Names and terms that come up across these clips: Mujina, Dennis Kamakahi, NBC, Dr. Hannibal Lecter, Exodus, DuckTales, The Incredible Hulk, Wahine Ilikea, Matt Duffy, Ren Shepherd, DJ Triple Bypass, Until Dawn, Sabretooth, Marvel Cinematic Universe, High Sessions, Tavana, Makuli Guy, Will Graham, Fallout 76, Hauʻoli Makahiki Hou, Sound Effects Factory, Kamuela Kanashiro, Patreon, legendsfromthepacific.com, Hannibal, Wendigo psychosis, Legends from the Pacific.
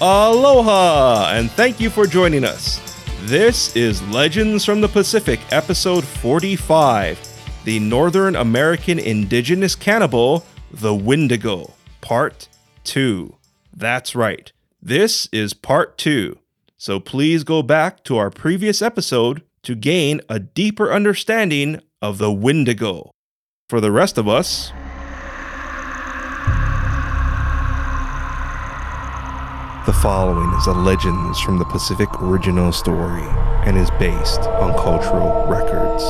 Aloha, and thank you for joining us. This is Legends from the Pacific, episode 45, The Northern American Indigenous Cannibal, the Wendigo, Part 2. That's right, this is Part 2, so please go back to our previous episode to gain a deeper understanding of the Wendigo. For the rest of us... The following is a Legends from the Pacific original story and is based on cultural records.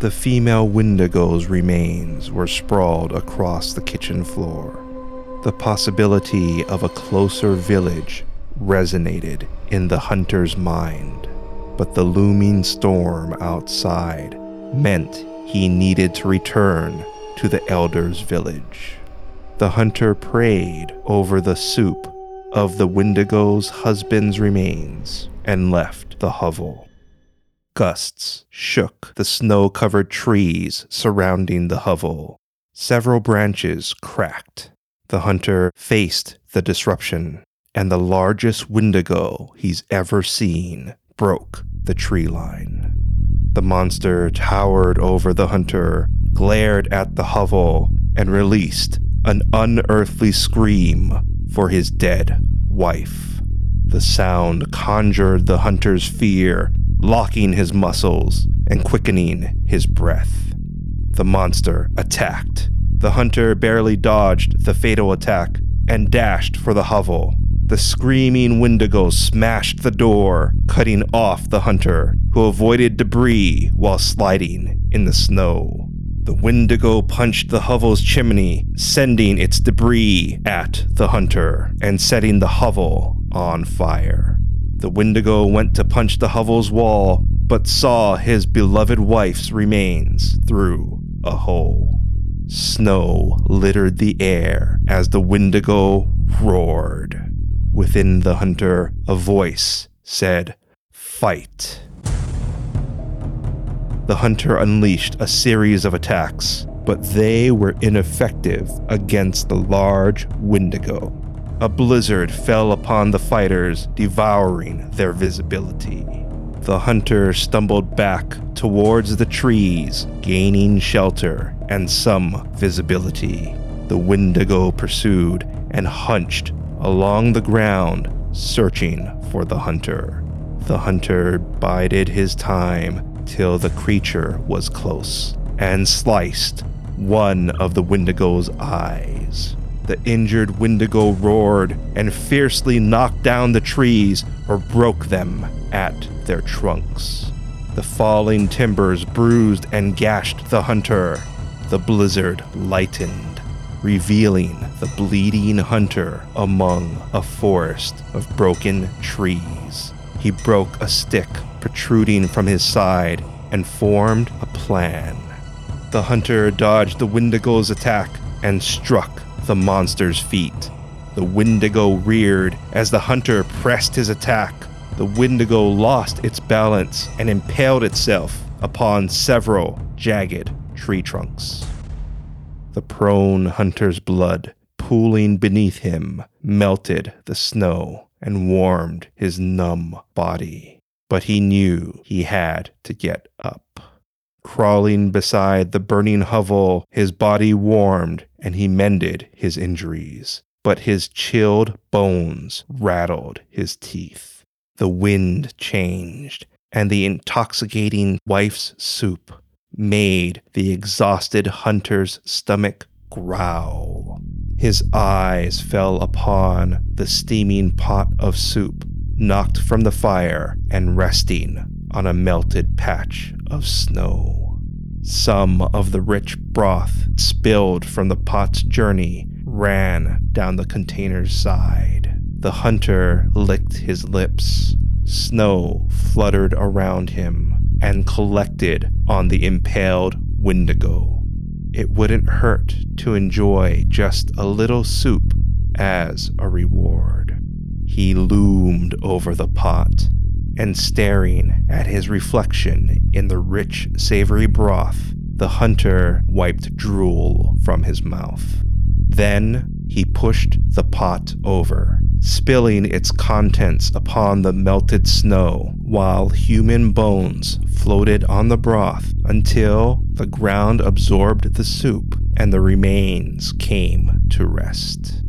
The female Wendigo's remains were sprawled across the kitchen floor. The possibility of a closer village resonated in the hunter's mind, but the looming storm outside meant he needed to return to the elder's village. The hunter prayed over the soup of the Wendigo's husband's remains and left the hovel. Gusts shook the snow-covered trees surrounding the hovel. Several branches cracked. The hunter faced the disruption, and the largest Wendigo he's ever seen broke the tree line. The monster towered over the hunter, glared at the hovel, and released an unearthly scream for his dead wife. The sound conjured the hunter's fear, locking his muscles and quickening his breath. The monster attacked. The hunter barely dodged the fatal attack and dashed for the hovel. The screaming Wendigo smashed the door, cutting off the hunter, who avoided debris while sliding in the snow. The Wendigo punched the hovel's chimney, sending its debris at the hunter and setting the hovel on fire. The Wendigo went to punch the hovel's wall, but saw his beloved wife's remains through a hole. Snow littered the air as the Wendigo roared. Within the hunter, a voice said, "Fight." The hunter unleashed a series of attacks, but they were ineffective against the large Wendigo. A blizzard fell upon the fighters, devouring their visibility. The hunter stumbled back towards the trees, gaining shelter and some visibility. The Wendigo pursued and hunched along the ground, searching for the hunter. The hunter bided his time till the creature was close and sliced one of the Wendigo's eyes. The injured Wendigo roared and fiercely knocked down the trees or broke them at their trunks. The falling timbers bruised and gashed the hunter. The blizzard lightened, revealing the bleeding hunter among a forest of broken trees. He broke a stick protruding from his side and formed a plan. The hunter dodged the Wendigo's attack and struck the monster's feet. The Wendigo reared as the hunter pressed his attack. The Wendigo lost its balance and impaled itself upon several jagged tree trunks. The prone hunter's blood, pooling beneath him, melted the snow and warmed his numb body. But he knew he had to get up. Crawling beside the burning hovel, his body warmed and he mended his injuries. But his chilled bones rattled his teeth. The wind changed, and the intoxicating wife's soup made the exhausted hunter's stomach growl. His eyes fell upon the steaming pot of soup, knocked from the fire and resting on a melted patch of snow. Some of the rich broth spilled from the pot's journey ran down the container's side. The hunter licked his lips. Snow fluttered around him and collected on the impaled Wendigo. It wouldn't hurt to enjoy just a little soup as a reward. He loomed over the pot, and staring at his reflection in the rich, savory broth, The hunter wiped drool from his mouth. Then he pushed the pot over, spilling its contents upon the melted snow, while human bones floated on the broth until the ground absorbed the soup and the remains came to rest.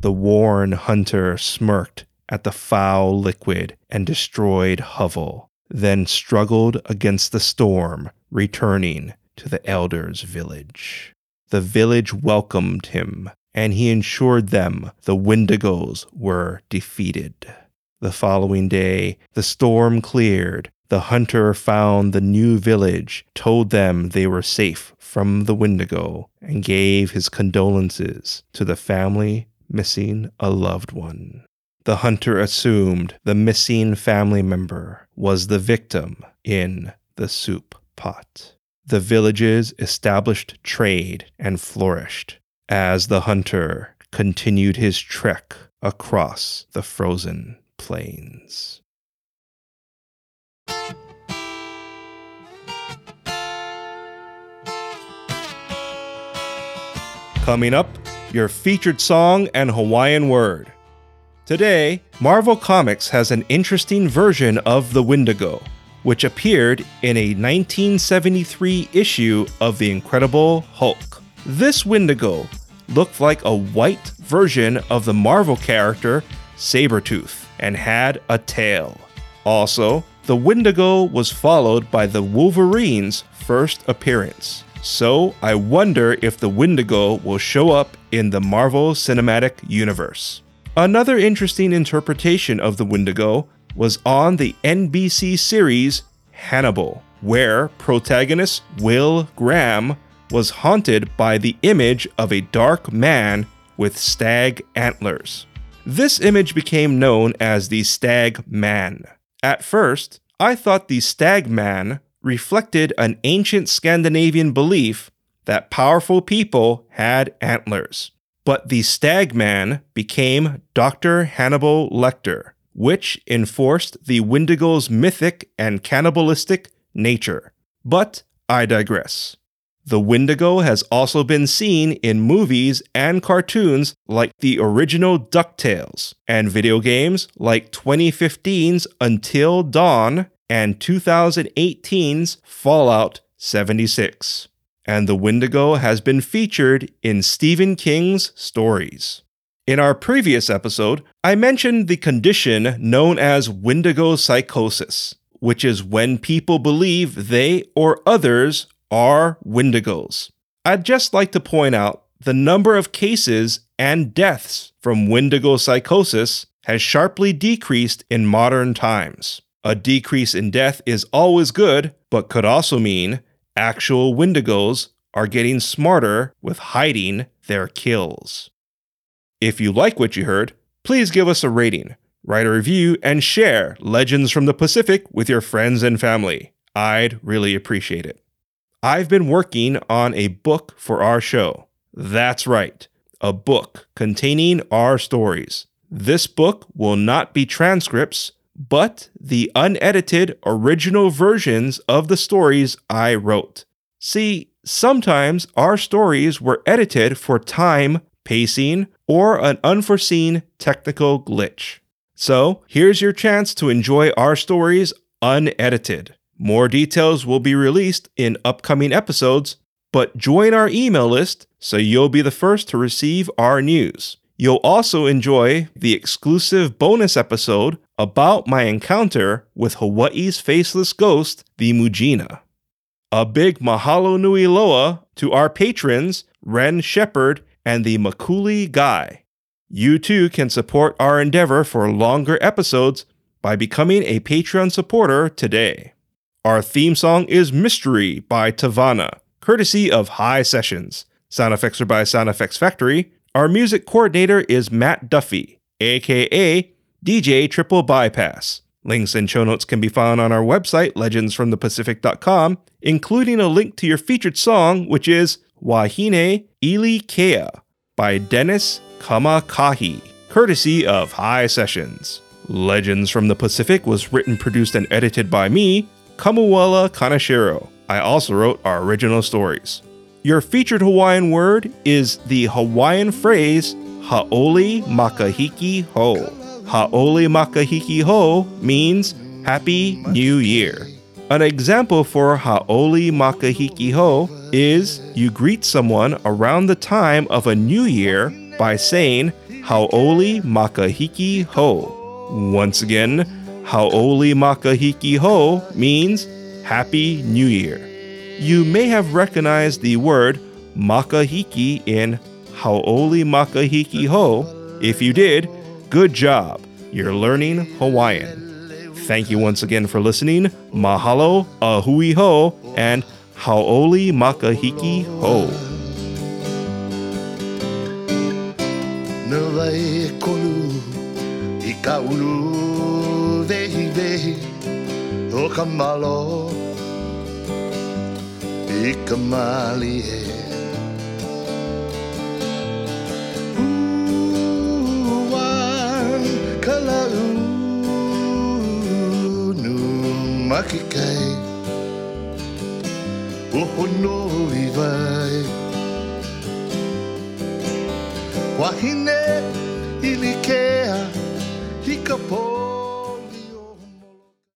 The worn hunter smirked at the foul liquid and destroyed hovel, then struggled against the storm, returning to the elder's village. The village welcomed him, and he ensured them the Wendigos were defeated. The following day, the storm cleared. The hunter found the new village, told them they were safe from the Wendigo, and gave his condolences to the family missing a loved one. The hunter assumed the missing family member was the victim in the soup pot. The villages established trade and flourished as the hunter continued his trek across the frozen plains. Coming up, your featured song and Hawaiian word. Today, Marvel Comics has an interesting version of the Wendigo, which appeared in a 1973 issue of The Incredible Hulk. This Wendigo looked like a white version of the Marvel character Sabretooth and had a tail. Also, the Wendigo was followed by the Wolverine's first appearance. So I wonder if the Wendigo will show up in the Marvel Cinematic Universe. Another interesting interpretation of the Wendigo was on the NBC series Hannibal, where protagonist Will Graham was haunted by the image of a dark man with stag antlers. This image became known as the Stag Man. At first, I thought the Stag Man reflected an ancient Scandinavian belief that powerful people had antlers. But the Stag Man became Dr. Hannibal Lecter, which enforced the Wendigo's mythic and cannibalistic nature. But I digress. The Wendigo has also been seen in movies and cartoons like the original DuckTales, and video games like 2015's Until Dawn and 2018's Fallout 76. And the Wendigo has been featured in Stephen King's stories. In our previous episode, I mentioned the condition known as Wendigo psychosis, which is when people believe they or others are Wendigos. I'd just like to point out the number of cases and deaths from Wendigo psychosis has sharply decreased in modern times. A decrease in death is always good, but could also mean actual Wendigos are getting smarter with hiding their kills. If you like what you heard, please give us a rating, write a review, and share Legends from the Pacific with your friends and family. I'd really appreciate it. I've been working on a book for our show. That's right, a book containing our stories. This book will not be transcripts, but the unedited original versions of the stories I wrote. See, sometimes our stories were edited for time, pacing, or an unforeseen technical glitch. So here's your chance to enjoy our stories unedited. More details will be released in upcoming episodes, but join our email list so you'll be the first to receive our news. You'll also enjoy the exclusive bonus episode about my encounter with Hawaii's faceless ghost, the Mujina. A big mahalo nui loa to our patrons, Ren Shepherd and the Makuli Guy. You too can support our endeavor for longer episodes by becoming a Patreon supporter today. Our theme song is Mystery by Tavana, courtesy of High Sessions. Sound effects are by Sound Effects Factory. Our music coordinator is Matt Duffy, aka DJ Triple Bypass. Links and show notes can be found on our website, legendsfromthepacific.com, including a link to your featured song, which is Wahine Ilikea by Dennis Kamakahi, courtesy of High Sessions. Legends from the Pacific was written, produced, and edited by me, Kamuela Kanashiro. I also wrote our original stories. Your featured Hawaiian word is the Hawaiian phrase Hauʻoli Makahiki Hou. Hauʻoli Makahiki Hou means Happy New Year. An example for Hauʻoli Makahiki Hou is you greet someone around the time of a new year by saying Hauʻoli Makahiki Hou. Once again, Hauʻoli Makahiki Hou means Happy New Year. You may have recognized the word makahiki in Hauʻoli Makahiki Hou. If you did, good job. You're learning Hawaiian. Thank you once again for listening. Mahalo, ahui ho, and Hauʻoli Makahiki Hou. Nova e kolu i kaulu vehi vehi o kamalo i kamali e. Makikai Uhono Ivai Wahine Ilikea Hikapo.